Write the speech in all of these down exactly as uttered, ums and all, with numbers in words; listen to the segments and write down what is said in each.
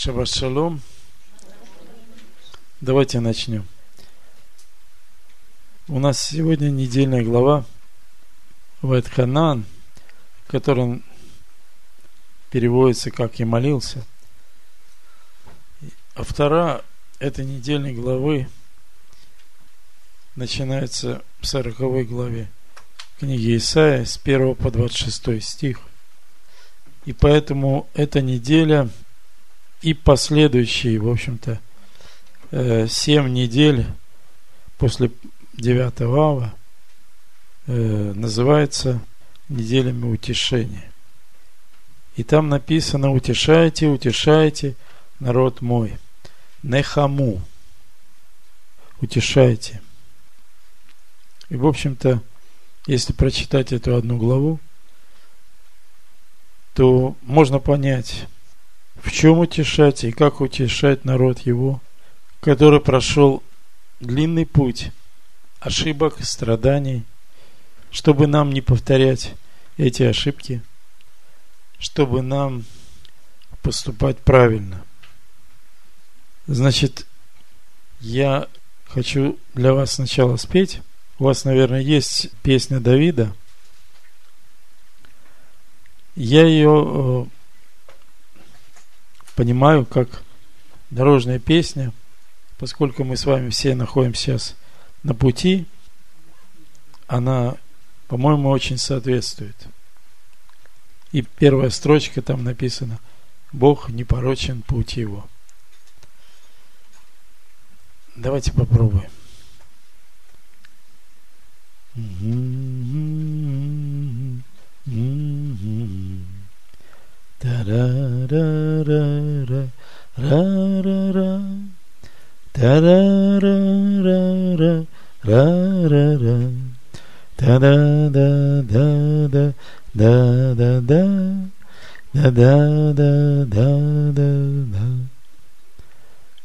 Шаббат шалом. Давайте начнем. У нас сегодня недельная глава Вайтханан, которая переводится как «И молился». Автора этой недельной главы начинается в сороковой главе книги Исаия с первого по двадцать шестой стих. И поэтому эта неделя и последующие, в общем-то, семь недель после девятого ава называется неделями утешения. И там написано: «Утешайте, утешайте, народ мой, нехаму, утешайте». И, в общем-то, если прочитать эту одну главу, то можно понять, в чем утешать и как утешать народ его, который прошел длинный путь ошибок, страданий, чтобы нам не повторять эти ошибки, чтобы нам поступать правильно. Значит, я хочу для вас сначала спеть. У вас, наверное, есть песня Давида. Я ее понимаю как дорожная песня, поскольку мы с вами все находимся сейчас на пути. Она, по-моему, очень соответствует. И первая строчка там написана: «Бог не порочен путь его». Давайте попробуем. Та-ра-ра-ра-ра-ра-ра-ра, та-ра-ра-ра-ра-ра-ра, та-да-да-да-да-да-да-да, да-да-да-да-да-да.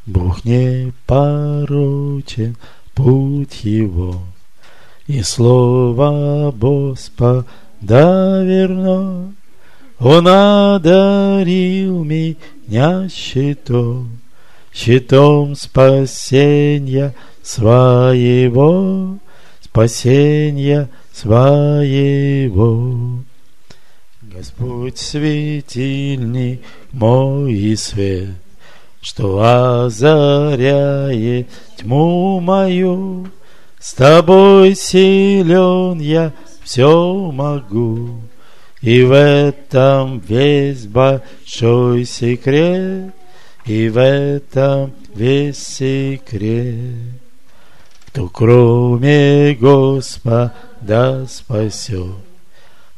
Бог не порочен путь его, и слово Господа верно. Он одарил меня щитом, щитом спасения своего, спасения своего. Господь светильник мой и свет, что озаряет тьму мою. С тобой силен я, все могу. И в этом весь большой секрет, и в этом весь секрет. Кто кроме Господа спасет,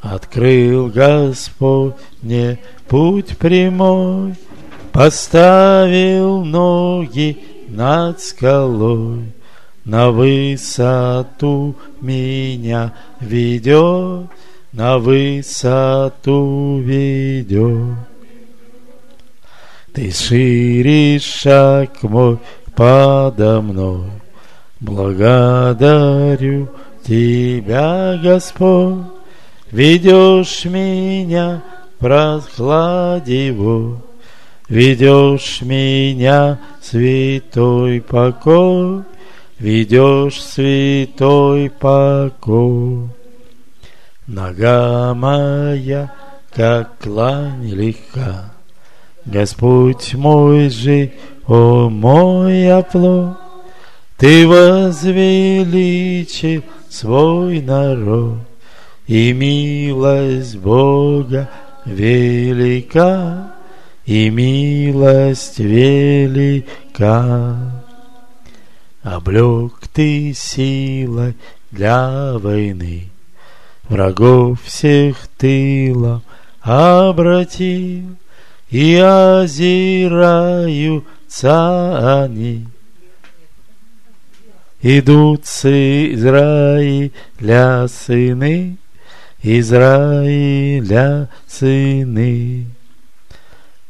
открыл Господь мне путь прямой, поставил ноги над скалой, на высоту меня ведет, на высоту ведет. Ты шире шаг мой подо мной, благодарю Тебя, Господь. Ведешь меня прохладивой, ведешь меня святой покой, ведешь святой покой. Нога моя, как клань легка, Господь мой же, о мой оплот. Ты возвеличил свой народ, и милость Бога велика, и милость велика. Облёк ты силой для войны, врагов всех тылом обратил, и озираются они, идут с Израиля сыны, Израиля сыны.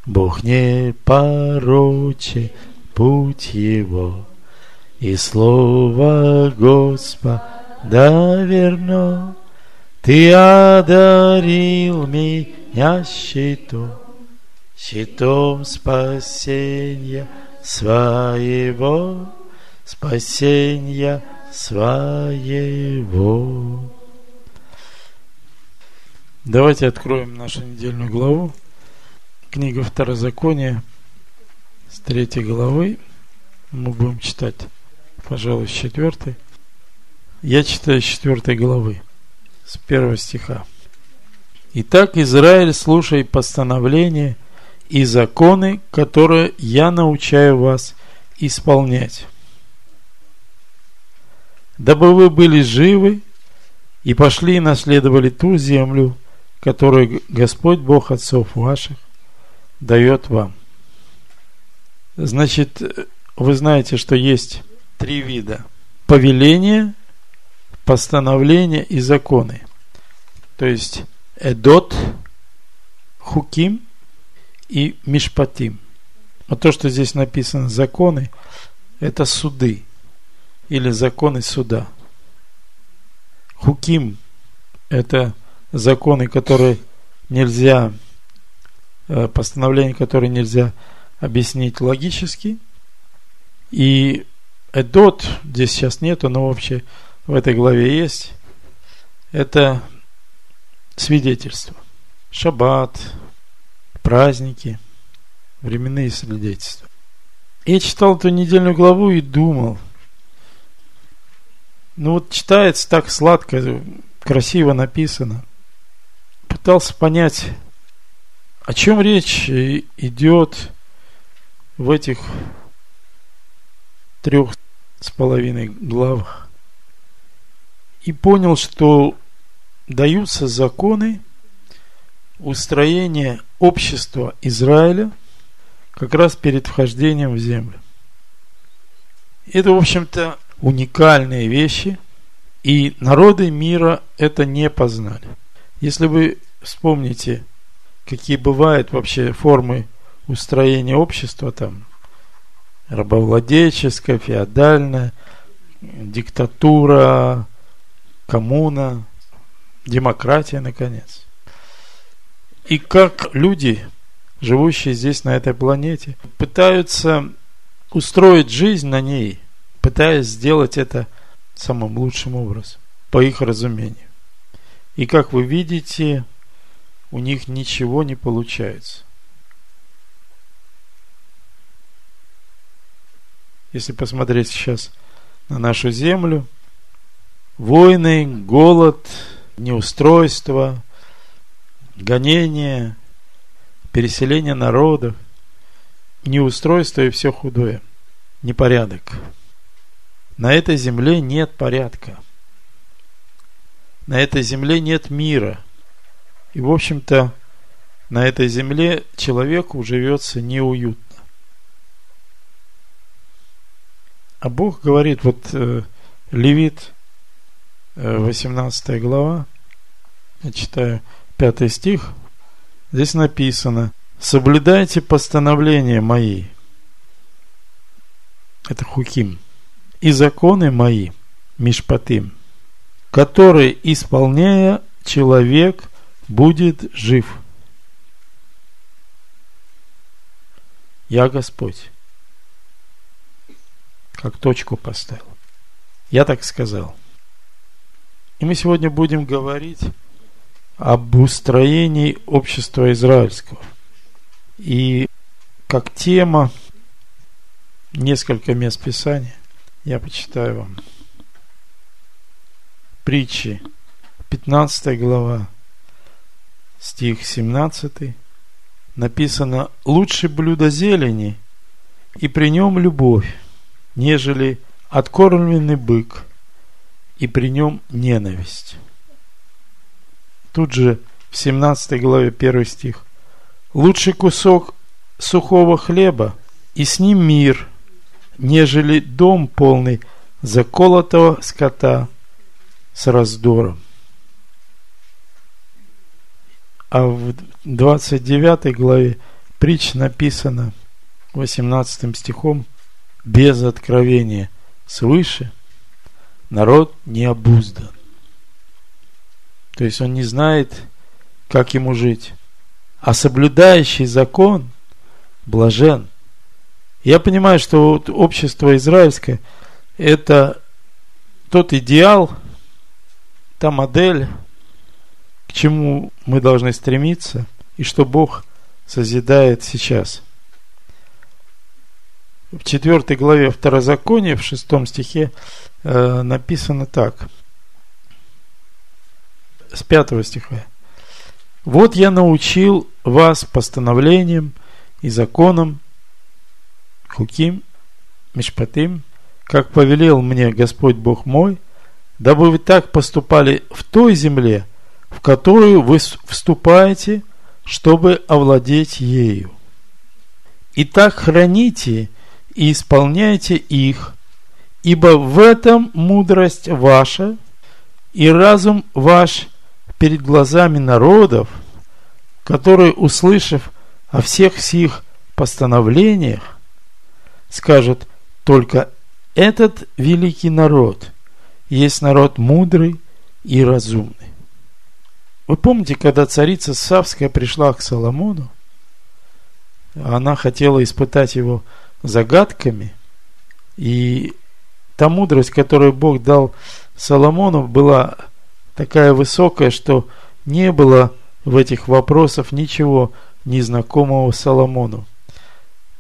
Бог не порочен путь его, и слово Господа верно. Ты одарил меня щитом, щитом спасения своего, спасения своего. Давайте откроем нашу недельную главу. Книга Второзакония с третьей главы. Мы будем читать, пожалуй, с четвертой. Я читаю с четвертой главы, с первого стиха. «Итак, Израиль, слушай постановления и законы, которые я научаю вас исполнять, дабы вы были живы и пошли и наследовали ту землю, которую Господь Бог отцов ваших дает вам». Значит, вы знаете, что есть три вида: повеление, постановление и законы. То есть эдот, хуким и мишпатим. А то, что здесь написано законы, это суды или законы суда. Хуким — это законы, которые нельзя, постановления, которые нельзя объяснить логически. И эдот здесь сейчас нету, но вообще в этой главе есть. Это свидетельство. Шаббат, праздники, временные свидетельства. Я читал эту недельную главу и думал, ну вот читается так сладко, красиво написано. Пытался понять, о чем речь идет в этих трех с половиной главах. И понял, что даются законы устроения общества Израиля как раз перед вхождением в землю. Это, в общем-то, уникальные вещи, и народы мира это не познали. Если вы вспомните, какие бывают вообще формы устроения общества, там рабовладельческое, феодальное, диктатура, коммуна, демократия, наконец. И как люди, живущие здесь, на этой планете, пытаются устроить жизнь на ней, пытаясь сделать это самым лучшим образом, по их разумению. И, как вы видите, у них ничего не получается. Если посмотреть сейчас на нашу землю, войны, голод, неустройство, гонения, переселение народов, неустройство и все худое, непорядок. На этой земле нет порядка. На этой земле нет мира. И, в общем-то, на этой земле человеку живется неуютно. А Бог говорит, вот э, Левит, восемнадцатая глава, я читаю пятый стих. Здесь написано: «Соблюдайте постановления мои». Это хуким. «И законы мои, мишпатим, которые, исполняя, человек будет жив». Я Господь. Как точку поставил. Я так сказал. И мы сегодня будем говорить об устроении общества израильского. И как тема несколько мест Писания. Я почитаю вам. Притчи, пятнадцатая глава, стих семнадцатый. Написано: «Лучше блюдо зелени, и при нем любовь, нежели откормленный бык, и при нем ненависть». Тут же в семнадцатой главе первый стих: «Лучше кусок сухого хлеба, и с ним мир, нежели дом полный заколотого скота с раздором». А в двадцать девятой главе притч написано восемнадцатым стихом: «Без откровения свыше народ не обуздан». То есть он не знает, как ему жить. а соблюдающий закон блажен. Я понимаю, что вот общество израильское — это тот идеал, та модель, к чему мы должны стремиться, и что Бог созидает сейчас. В четвёртой главе Второзакония, в шестом стихе, э, написано так, с пятого стиха: «Вот я научил вас постановлениям и законам, хуким, мишпатим, как повелел мне Господь Бог мой, дабы вы так поступали в той земле, в которую вы вступаете, чтобы овладеть ею. Итак, храните и исполняйте их, ибо в этом мудрость ваша и разум ваш перед глазами народов, которые, услышав о всех сих постановлениях, скажут: только этот великий народ есть народ мудрый и разумный». Вы помните, когда царица Савская пришла к Соломону, она хотела испытать его загадками, и та мудрость, которую Бог дал Соломону, была такая высокая, что не было в этих вопросах ничего незнакомого Соломону.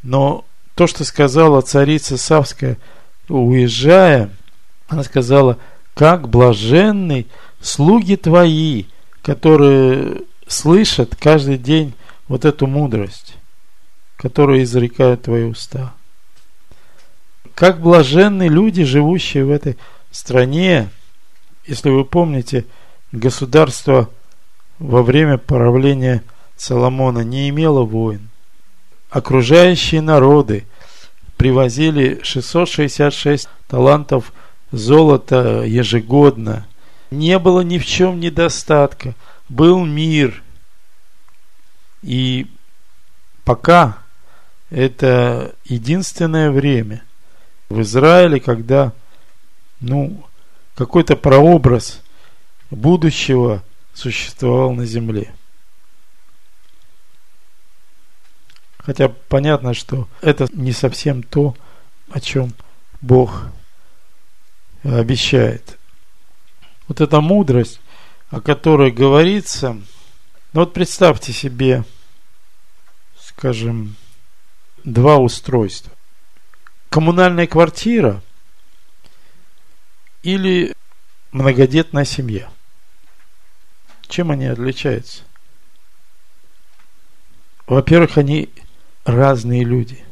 Но то, что сказала царица Савская, уезжая, она сказала: «Как блаженны слуги твои, которые слышат каждый день вот эту мудрость, которую изрекают твои уста. Как блаженны люди, живущие в этой стране». Если вы помните, государство во время правления Соломона не имело войн. Окружающие народы привозили шестьсот шестьдесят шесть талантов золота ежегодно. Не было ни в чем недостатка. Был мир. И пока это единственное время в Израиле, когда, ну, какой-то прообраз будущего существовал на земле. Хотя понятно, что это не совсем то, о чем Бог обещает. Вот эта мудрость, о которой говорится. Ну вот представьте себе, скажем, два устройства: коммунальная квартира или многодетная семья. Чем они отличаются? Во-первых, они разные люди,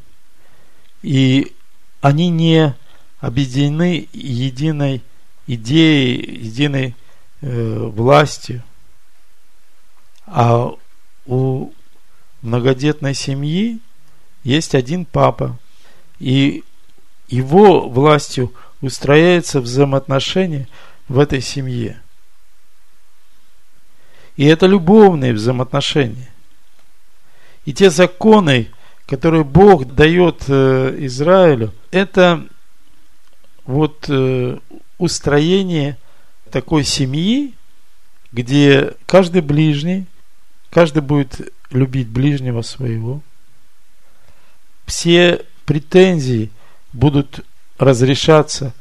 и они не объединены единой идеей, единой э, властью. А у многодетной семьи есть один папа, и его властью устраиваются взаимоотношения в этой семье. И это любовные взаимоотношения. И те законы, которые Бог дает Израилю, это вот устроение такой семьи, где каждый ближний, каждый будет любить ближнего своего. Все претензии будут разрешаться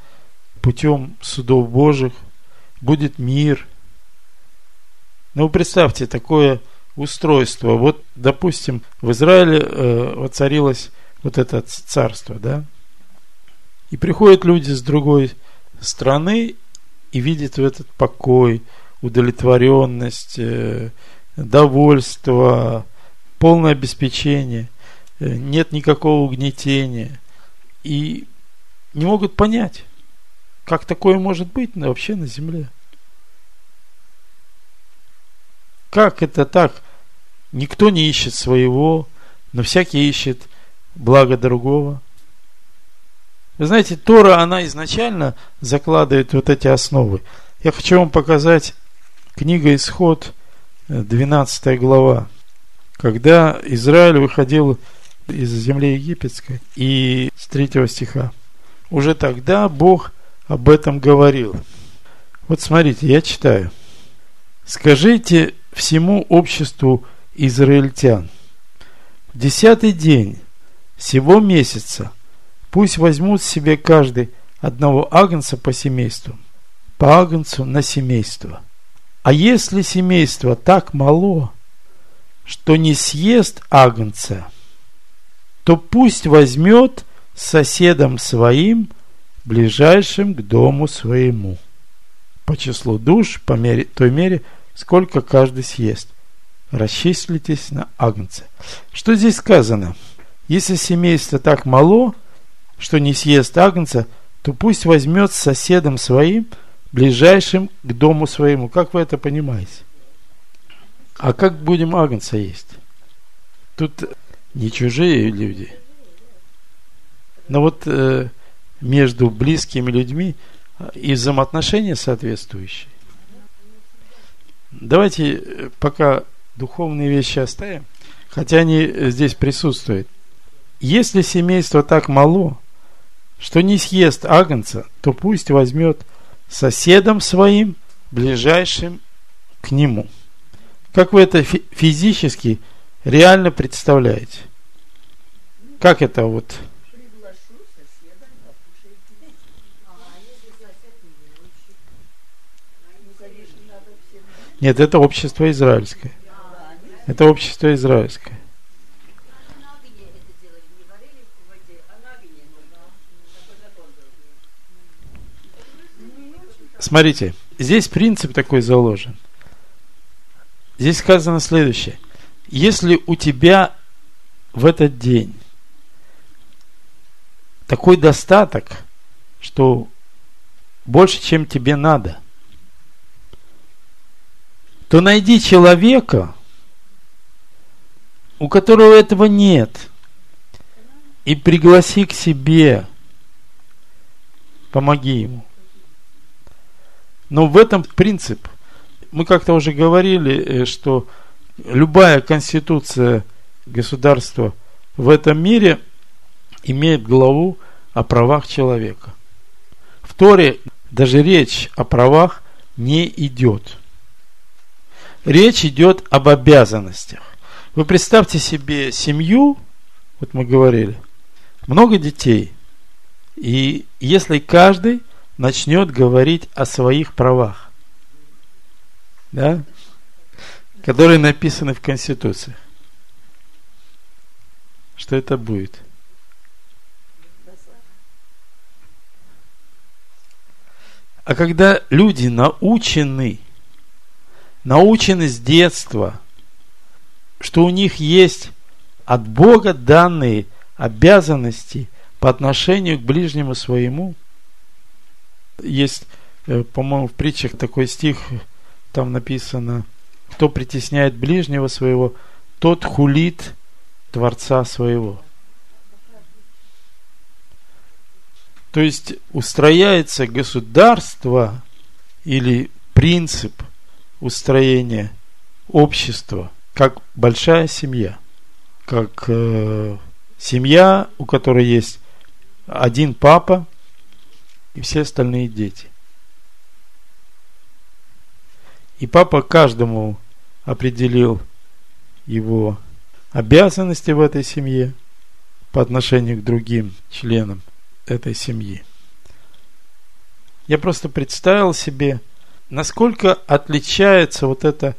путем судов Божьих, будет мир. Но вы представьте такое устройство. Вот, допустим, в Израиле э, воцарилось вот это царство, да? И приходят люди с другой страны и видят в этот покой, удовлетворенность, э, довольство, полное обеспечение, э, нет никакого угнетения. И не могут понять, как такое может быть вообще на земле. Как это так? Никто не ищет своего, но всякий ищет блага другого. Вы знаете, Тора, она изначально закладывает вот эти основы. Я хочу вам показать книгу Исход, двенадцатая глава. Когда Израиль выходил из земли египетской, и с третьего стиха. Уже тогда Бог об этом говорил. Вот смотрите, я читаю. «Скажите всему обществу израильтян. В десятый день сего месяца пусть возьмут себе каждый одного агнца по семейству, по агнцу на семейство. А если семейство так мало, что не съест агнца, то пусть возьмет соседом своим, ближайшим к дому своему, по числу душ, по мере, той мере, сколько каждый съест. Расчислитесь на агнца. Что здесь сказано? Если семейство так мало, что не съест агнца, то пусть возьмет соседом своим, ближайшим к дому своему. Как вы это понимаете? А как будем агнца есть? Тут не чужие люди. Но вот э, между близкими людьми и взаимоотношения соответствующие. Давайте пока духовные вещи оставим, хотя они здесь присутствуют. Если семейство так мало, что не съест агнца, то пусть возьмет соседом своим, ближайшим к нему. Как вы это фи- физически реально представляете? Как это вот? Нет, это общество израильское. Это общество израильское. Смотрите, здесь принцип такой заложен. Здесь сказано следующее. Если у тебя в этот день такой достаток, что больше, чем тебе надо, то найди человека, у которого этого нет, и пригласи к себе, помоги ему. Но в этом принцип. Мы как-то уже говорили, что любая конституция государства в этом мире имеет главу о правах человека. В Торе даже речь о правах не идет. Речь идет об обязанностях. Вы представьте себе семью, вот мы говорили, много детей. И если каждый начнет говорить о своих правах, да, которые написаны в Конституции, что это будет? А когда люди научены, научены с детства, что у них есть от Бога данные обязанности по отношению к ближнему своему. Есть, по-моему, в притчах такой стих, там написано: кто притесняет ближнего своего, тот хулит Творца своего. То есть устрояется государство или принцип устроения общества как большая семья, как э, семья, у которой есть один папа и все остальные дети. И папа каждому определил его обязанности в этой семье по отношению к другим членам этой семьи. Я просто представил себе, насколько отличается вот это,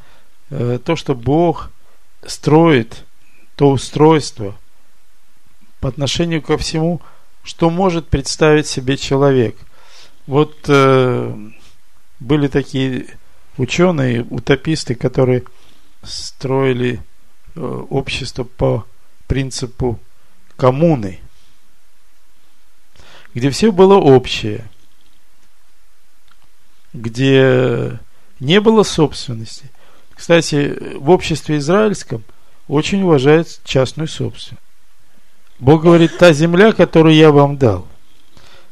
э, то, что Бог строит, то устройство по отношению ко всему, что может представить себе человек. Вот э, были такие ученые, утописты, которые строили э, общество по принципу коммуны, где все было общее, где не было собственности. Кстати, в обществе израильском очень уважают частную собственность. Бог говорит: та земля, которую я вам дал,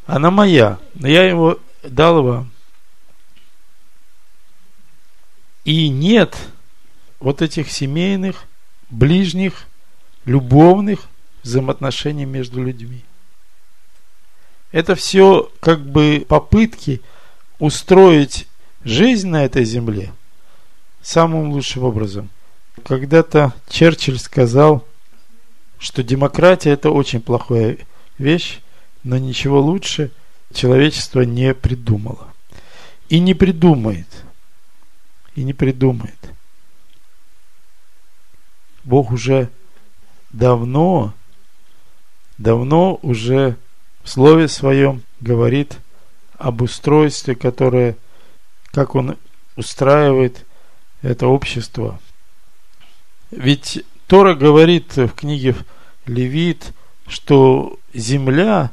она моя, но я его дал вам. И нет вот этих семейных, ближних, любовных взаимоотношений между людьми. Это все как бы попытки устроить жизнь на этой земле самым лучшим образом, Когда-то Черчилль сказал, что демократия – это очень плохая вещь, но ничего лучше человечество не придумало. И не придумает. И не придумает. Бог уже давно, давно уже в Слове Своем говорит об устройстве, которое, как Он устраивает это общество. Ведь Тора говорит в книге Левит, что земля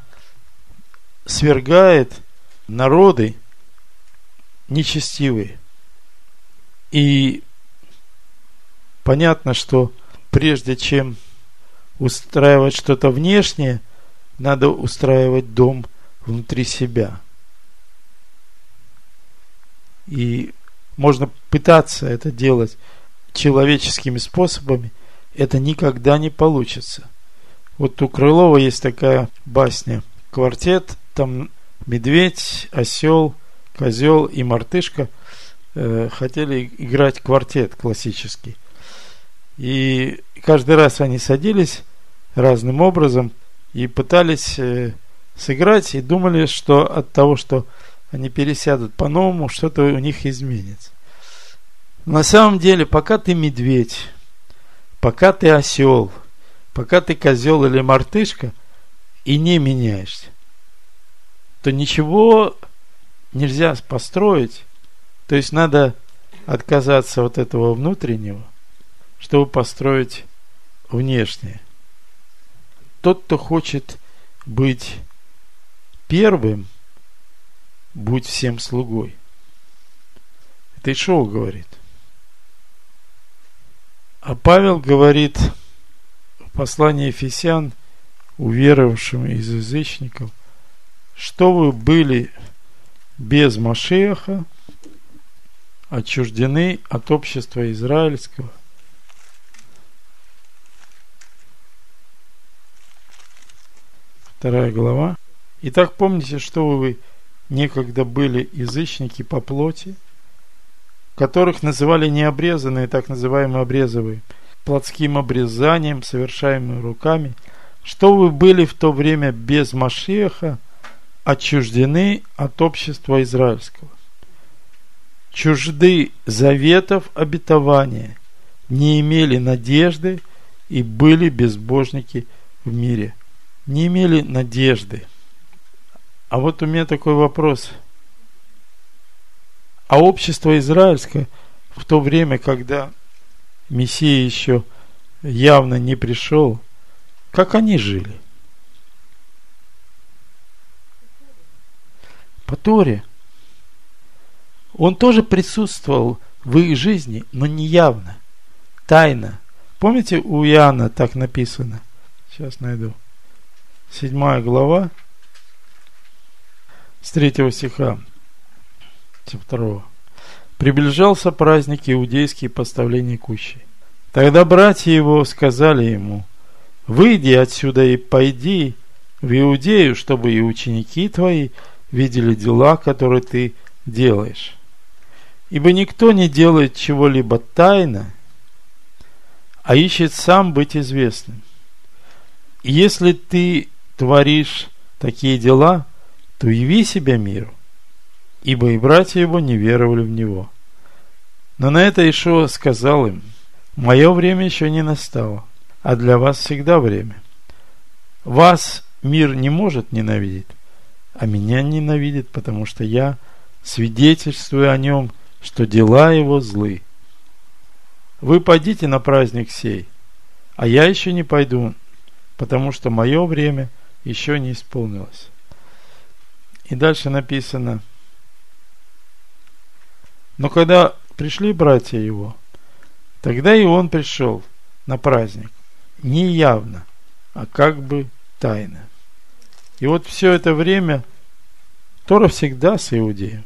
свергает народы нечестивые. И понятно, что прежде чем устраивать что-то внешнее, надо устраивать дом внутри себя. И можно пытаться это делать человеческими способами, это никогда не получится. Вот у Крылова есть такая басня «Квартет», там медведь, осел, козел и мартышка э, хотели играть квартет классический. И каждый раз они садились разным образом и пытались э, сыграть, и думали, что от того, что они пересядут по-новому, что-то у них изменится. На самом деле, пока ты медведь, пока ты осел, пока ты козел или мартышка и не меняешься, то ничего нельзя построить. То есть надо отказаться от этого внутреннего, чтобы построить внешнее. Тот, кто хочет быть первым, будь всем слугой. Это Иешу говорит. А Павел говорит в послании Ефесян, уверовавшим из язычников, что вы были без Машиаха, отчуждены от общества израильского. Вторая глава. Итак, помните, что вы некогда были язычники по плоти, которых называли необрезанные, так называемые обрезовые, плотским обрезанием, совершаемым руками, что вы были в то время без Машиаха, отчуждены от общества израильского, чужды заветов обетования, не имели надежды и были безбожники в мире. Не имели надежды. А вот у меня такой вопрос. А общество израильское в то время, когда Мессия еще явно не пришел, как они жили? По Торе. Он тоже присутствовал в их жизни, но не явно, тайно. Помните, у Иоанна так написано? Сейчас найду. Седьмая глава с третьего стиха. Второго. Приближался праздник иудейский поставления кущей. Тогда братья его сказали ему: выйди отсюда и пойди в Иудею, чтобы и ученики твои видели дела, которые ты делаешь. Ибо никто не делает чего-либо тайно, а ищет сам быть известным. И если ты творишь такие дела, то яви себя миру. Ибо и братья его не веровали в него. Но на это Иешуа сказал им: мое время еще не настало, а для вас всегда время. Вас мир не может ненавидеть, а меня ненавидит, потому что я свидетельствую о нем, что дела его злы. Вы пойдите на праздник сей, а я еще не пойду, потому что мое время еще не исполнилось. И дальше написано: но когда пришли братья его, тогда и он пришел на праздник, не явно, а как бы тайно. И вот все это время Тора всегда с Иудеем.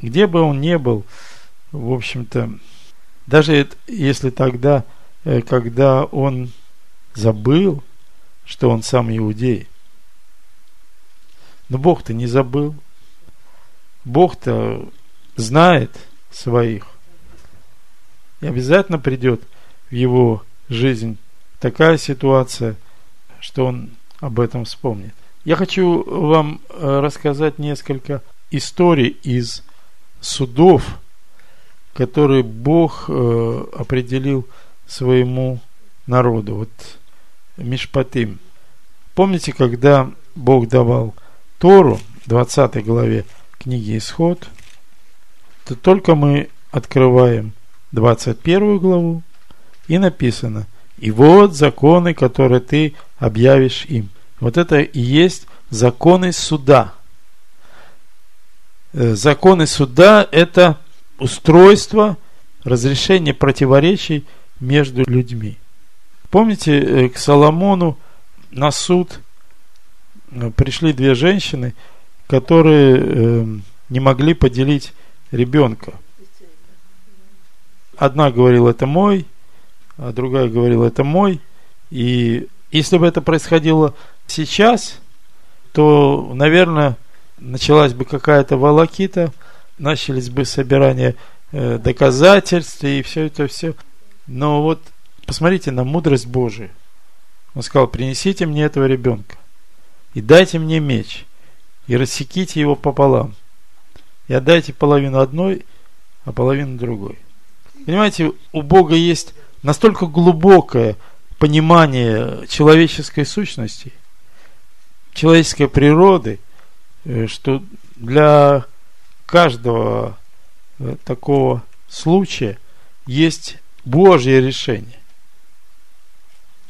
Где бы он ни был, в общем-то, даже если тогда, когда он забыл, что он сам иудей, но Бог-то не забыл. Бог-то знает своих. И обязательно придет в его жизнь такая ситуация, что он об этом вспомнит. Я хочу вам рассказать несколько историй из судов, которые Бог определил своему народу. Вот Мишпатим. Помните, когда Бог давал Тору в двадцатой главе книги Исход, то только мы открываем двадцать первую главу, и написано: «И вот законы, которые ты объявишь им». Вот это и есть законы суда. Законы суда – это устройство, разрешение противоречий между людьми. Помните, к Соломону на суд пришли две женщины, которые не могли поделить ребенка. Одна говорила: это мой, а другая говорила: это мой. И если бы это происходило сейчас, то, наверное, началась бы какая-то волокита, начались бы собирания э, доказательств и все это все. Но вот посмотрите на мудрость Божию. Он сказал: принесите мне этого ребенка и дайте мне меч, и рассеките его пополам, и отдайте половину одной, а половину другой. Понимаете, у Бога есть настолько глубокое понимание человеческой сущности, человеческой природы, что для каждого такого случая есть Божье решение.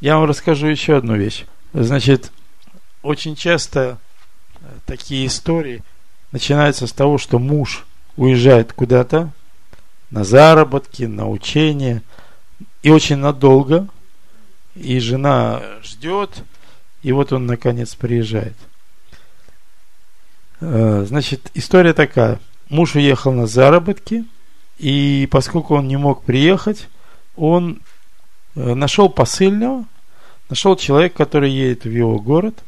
Я вам расскажу еще одну вещь. Значит, очень часто такие истории начинаются с того, что муж уезжает куда-то на заработки, на учения, и очень надолго, и жена ждет, и вот он наконец приезжает. Значит, история такая. Муж уехал на заработки, и поскольку он не мог приехать, он нашел посыльного, нашел человека, который едет в его город,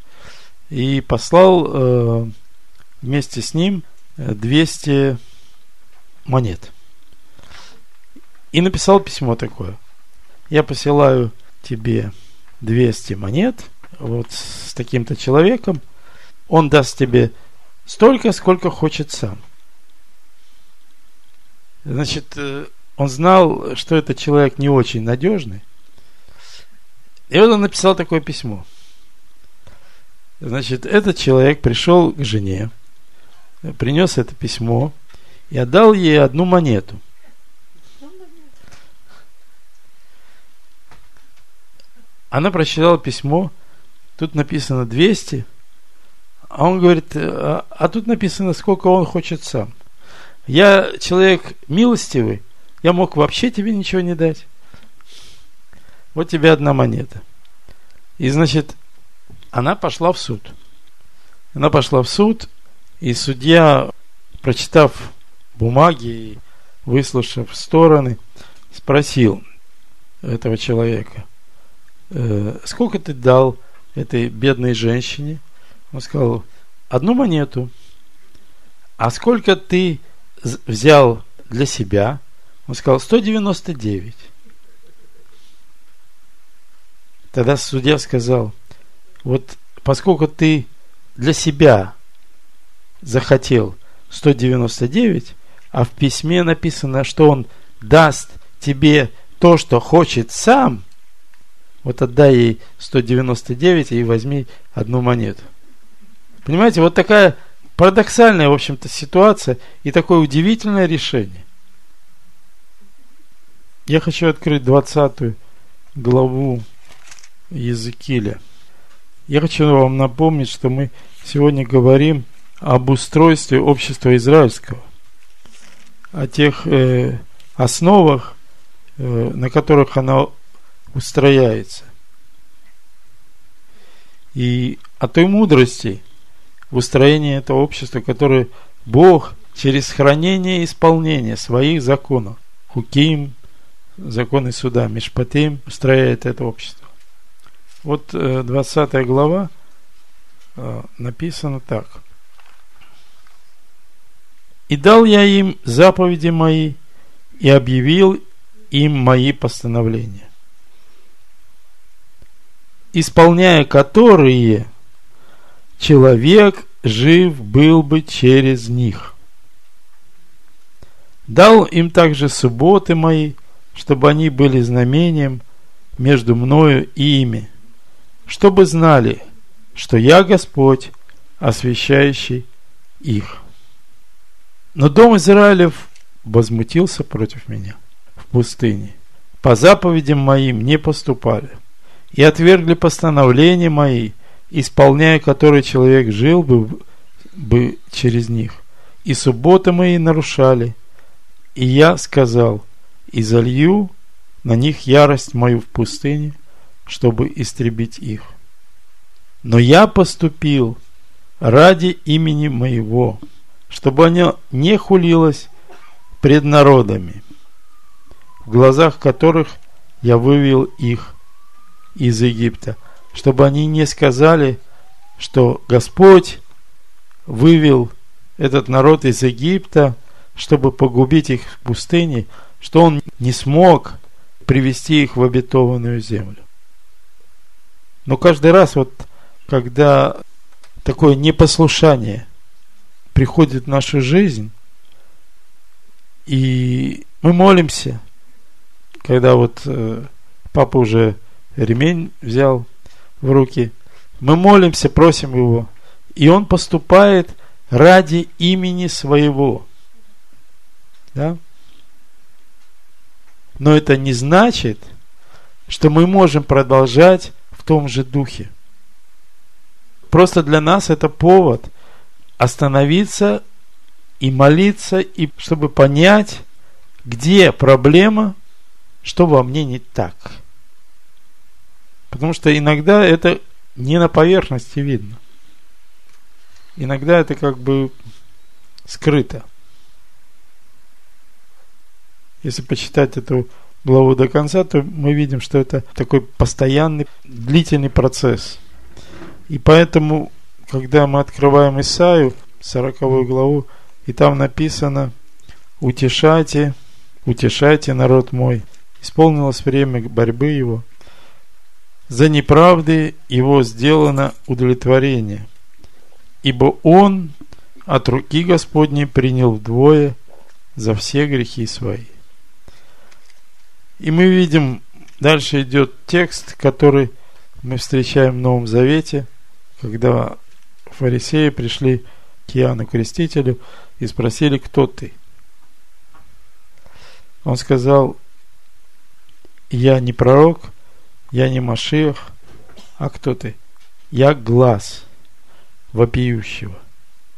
и послал вместе с ним двести монет. И написал письмо такое: я посылаю тебе двести монет вот с таким-то человеком, он даст тебе столько, сколько хочет сам. Значит, он знал, что этот человек не очень надежный. И вот он написал такое письмо. Значит, этот человек пришел к жене, принес это письмо и отдал ей одну монету. Она прочитала письмо, тут написано двести, а он говорит: а, а тут написано, сколько он хочет сам. Я человек милостивый, я мог вообще тебе ничего не дать. Вот тебе одна монета. И, значит, она пошла в суд. Она пошла в суд, и судья, прочитав бумаги и выслушав стороны, спросил этого человека: сколько ты дал этой бедной женщине? Он сказал: одну монету. А сколько ты взял для себя? Он сказал: сто девяносто девять. Тогда судья сказал: вот поскольку ты для себя захотел сто девяносто девять, а в письме написано, что он даст тебе то, что хочет сам, вот отдай ей сто девяносто девять и возьми одну монету. Понимаете, вот такая парадоксальная, в общем-то, ситуация и такое удивительное решение. Я хочу открыть двадцатую главу Езекииля. Я хочу вам напомнить, что мы сегодня говорим об устройстве общества израильского, о тех э, основах, э, на которых оно устрояется, и о той мудрости в устроении этого общества, которое Бог через хранение и исполнение своих законов, хуким, законы суда, мишпатим, устрояет это общество. Вот двадцатая глава, написано так: «И дал я им заповеди мои, и объявил им мои постановления, исполняя которые, человек жив был бы через них. Дал им также субботы мои, чтобы они были знамением между мною и ими, чтобы знали, что я Господь, освящающий их. Но дом Израилев возмутился против меня в пустыне. По заповедям моим не поступали и отвергли постановления мои, исполняя которые человек жил бы, бы через них. И субботы мои нарушали. И я сказал: и залью на них ярость мою в пустыне, чтобы истребить их. Но я поступил ради имени моего, чтобы оно не хулилось пред народами, в глазах которых я вывел их из Египта, чтобы они не сказали, что Господь вывел этот народ из Египта, чтобы погубить их в пустыне, что Он не смог привести их в обетованную землю. Но каждый раз, вот, когда такое непослушание приходит в нашу жизнь, и мы молимся, когда вот э, папа уже ремень взял в руки, мы молимся, просим его, и он поступает ради имени своего. Да? Но это не значит, что мы можем продолжать в том же духе. Просто для нас это повод остановиться и молиться, и чтобы понять, где проблема, что во мне не так. Потому что иногда это не на поверхности видно. Иногда это как бы скрыто. Если почитать эту главу до конца, то мы видим, что это такой постоянный, длительный процесс. И поэтому, когда мы открываем Исаию, сороковую главу, и там написано: «Утешайте, утешайте, народ мой, исполнилось время борьбы его, за неправды его сделано удовлетворение, ибо он от руки Господней принял вдвое за все грехи свои». И мы видим, дальше идет текст, который мы встречаем в Новом Завете, когда фарисеи пришли к Иоанну Крестителю и спросили: кто ты? Он сказал: я не пророк, я не Машиах, а кто ты? Я глаз вопиющего.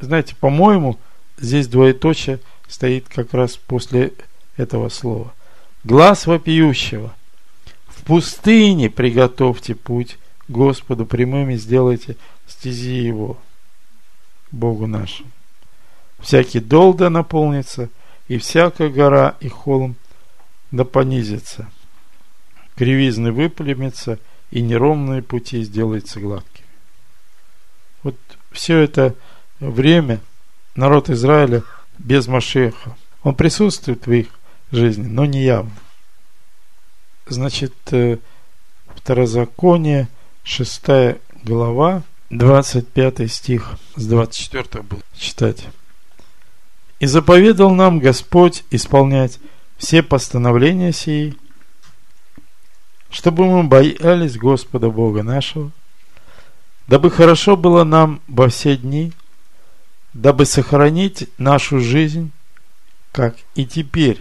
Знаете, по-моему, здесь двоеточие стоит как раз после этого слова. Глаз вопиющего. В пустыне приготовьте путь Господу, прямыми сделайте стези его, Богу нашему. Всякий дол да наполнится, и всякая гора и холм да понизится. Кривизны выпрямятся, и неровные пути сделаются гладкими. Вот все это время народ Израиля без Машиаха. Он присутствует в их жизни, но не явно. Значит, Второзаконие, шестая глава, двадцать пятый стих, с двадцать четвёртого буду читать. «И заповедал нам Господь исполнять все постановления сии, чтобы мы боялись Господа Бога нашего, дабы хорошо было нам во все дни, дабы сохранить нашу жизнь, как и теперь.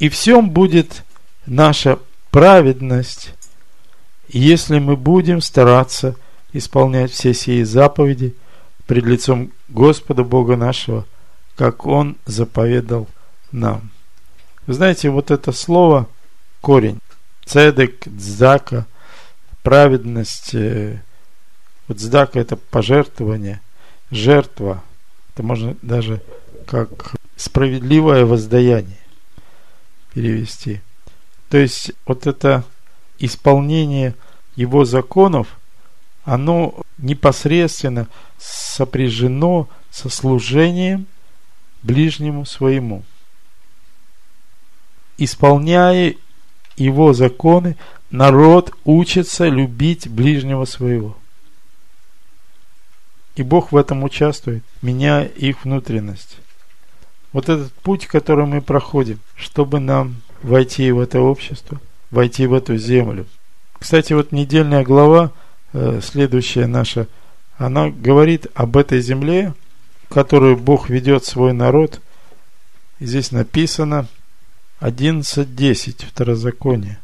И всем будет наша праведность, если мы будем стараться исполнять все сии заповеди пред лицом Господа Бога нашего, как Он заповедал нам». Вы знаете, вот это слово, корень, цедек, цдака, праведность. Вот цдака — это пожертвование, жертва. Это можно даже как справедливое воздаяние перевести. То есть вот это исполнение его законов, оно непосредственно сопряжено со служением ближнему своему. исполняя его законы, народ учится любить ближнего своего. И Бог в этом участвует, меняя их внутренность. Вот этот путь, который мы проходим, чтобы нам войти в это общество, войти в эту землю. Кстати, вот недельная глава, следующая наша, она говорит об этой земле, в которую Бог ведет свой народ. Здесь написано одиннадцать десять, Второзаконие.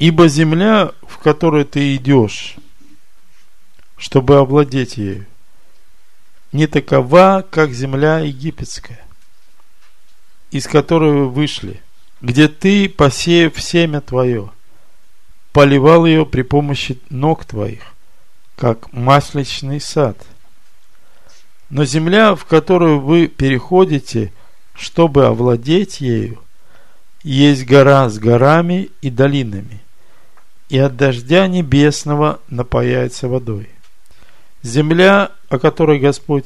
«Ибо земля, в которую ты идешь, чтобы овладеть ею, не такова, как земля египетская, из которой вы вышли, где ты, посеяв семя твое, поливал ее при помощи ног твоих, как масличный сад. Но земля, в которую вы переходите, чтобы овладеть ею, есть гора с горами и долинами, и от дождя небесного напояется водой. Земля, о которой Господь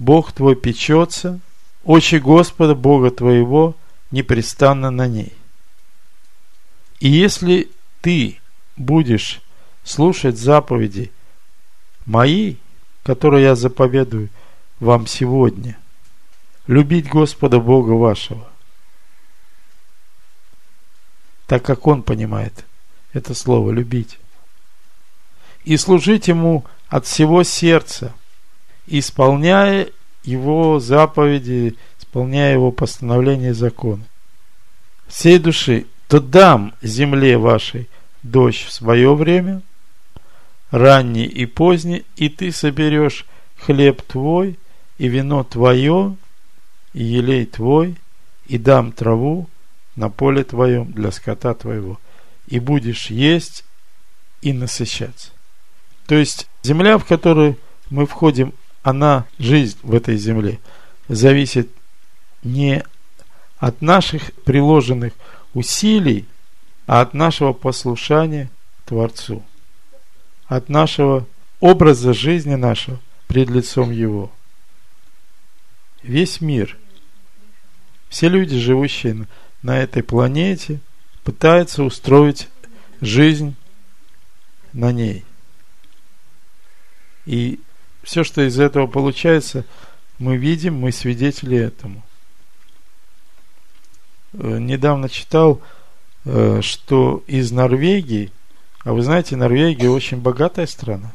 Бог твой печется, очи Господа Бога твоего непрестанно на ней. И если ты будешь слушать заповеди мои, которые я заповедую вам сегодня, любить Господа Бога вашего, так как Он понимает это слово «любить», и служить Ему от всего сердца, исполняя Его заповеди, исполняя Его постановления и законы. Всей души, то дам земле вашей дождь в свое время, ранний и поздний, и ты соберешь хлеб твой, и вино твое, и елей твой, и дам траву на поле твоем для скота твоего, и будешь есть и насыщаться». То есть земля, в которую мы входим, она, жизнь в этой земле, зависит не от наших приложенных усилий, а от нашего послушания Творцу, от нашего образа жизни нашего пред лицом Его. Весь мир, все люди, живущие на этой планете, пытаются устроить жизнь на ней. И все, что из этого получается, мы видим, мы свидетели этому. Недавно читал, что из Норвегии, а вы знаете, Норвегия очень богатая страна,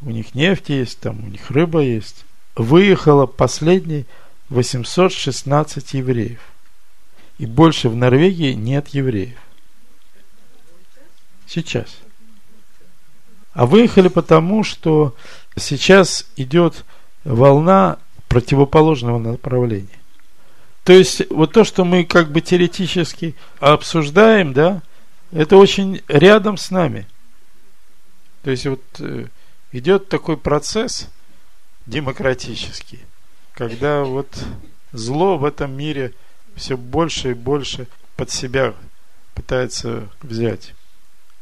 у них нефть есть, там у них рыба есть, выехало последние восемьсот шестнадцать евреев. И больше в Норвегии нет евреев. Сейчас. А выехали потому, что сейчас идет волна противоположного направления. То есть вот то, что мы как бы теоретически обсуждаем, да, это очень рядом с нами. То есть вот идет такой процесс демократический, когда вот зло в этом мире все больше и больше под себя пытается взять.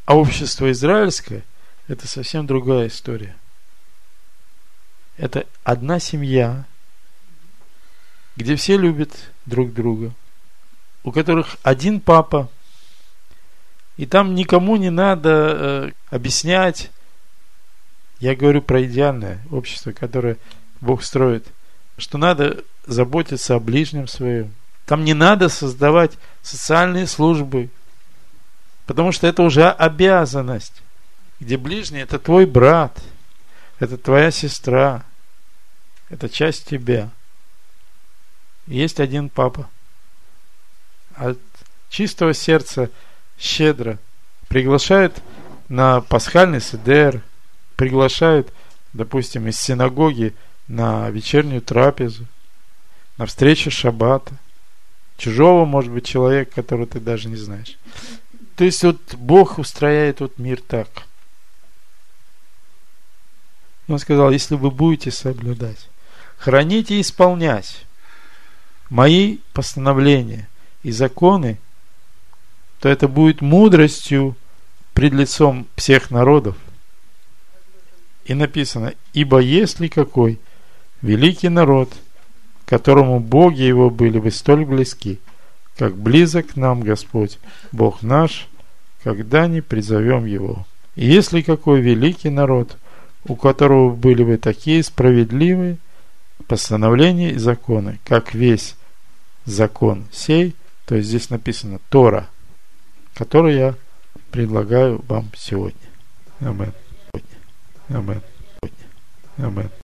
А общество израильское — это совсем другая история. Это одна семья, где все любят друг друга, у которых один папа, и там никому не надо э, объяснять. Я говорю про идеальное общество, которое Бог строит, что надо заботиться о ближнем своем. Там не надо создавать социальные службы, потому что это уже обязанность. Где ближний — это твой брат, это твоя сестра, это часть тебя. Есть один папа. От чистого сердца щедро приглашают на пасхальный седер, приглашают, допустим, из синагоги на вечернюю трапезу, на встречу шаббата. Чужого, может быть, человека, которого ты даже не знаешь. То есть вот Бог устрояет вот мир так. Он сказал: если вы будете соблюдать, хранить и исполнять мои постановления и законы, то это будет мудростью пред лицом всех народов. И написано: ибо есть ли какой великий народ, которому боги его были бы столь близки, как близок нам Господь, Бог наш, когда не призовем Его. И если какой великий народ, у которого были бы такие справедливые постановления и законы, как весь закон сей, то есть здесь написано Тора, которую я предлагаю вам сегодня. Амин. Амин. Амин.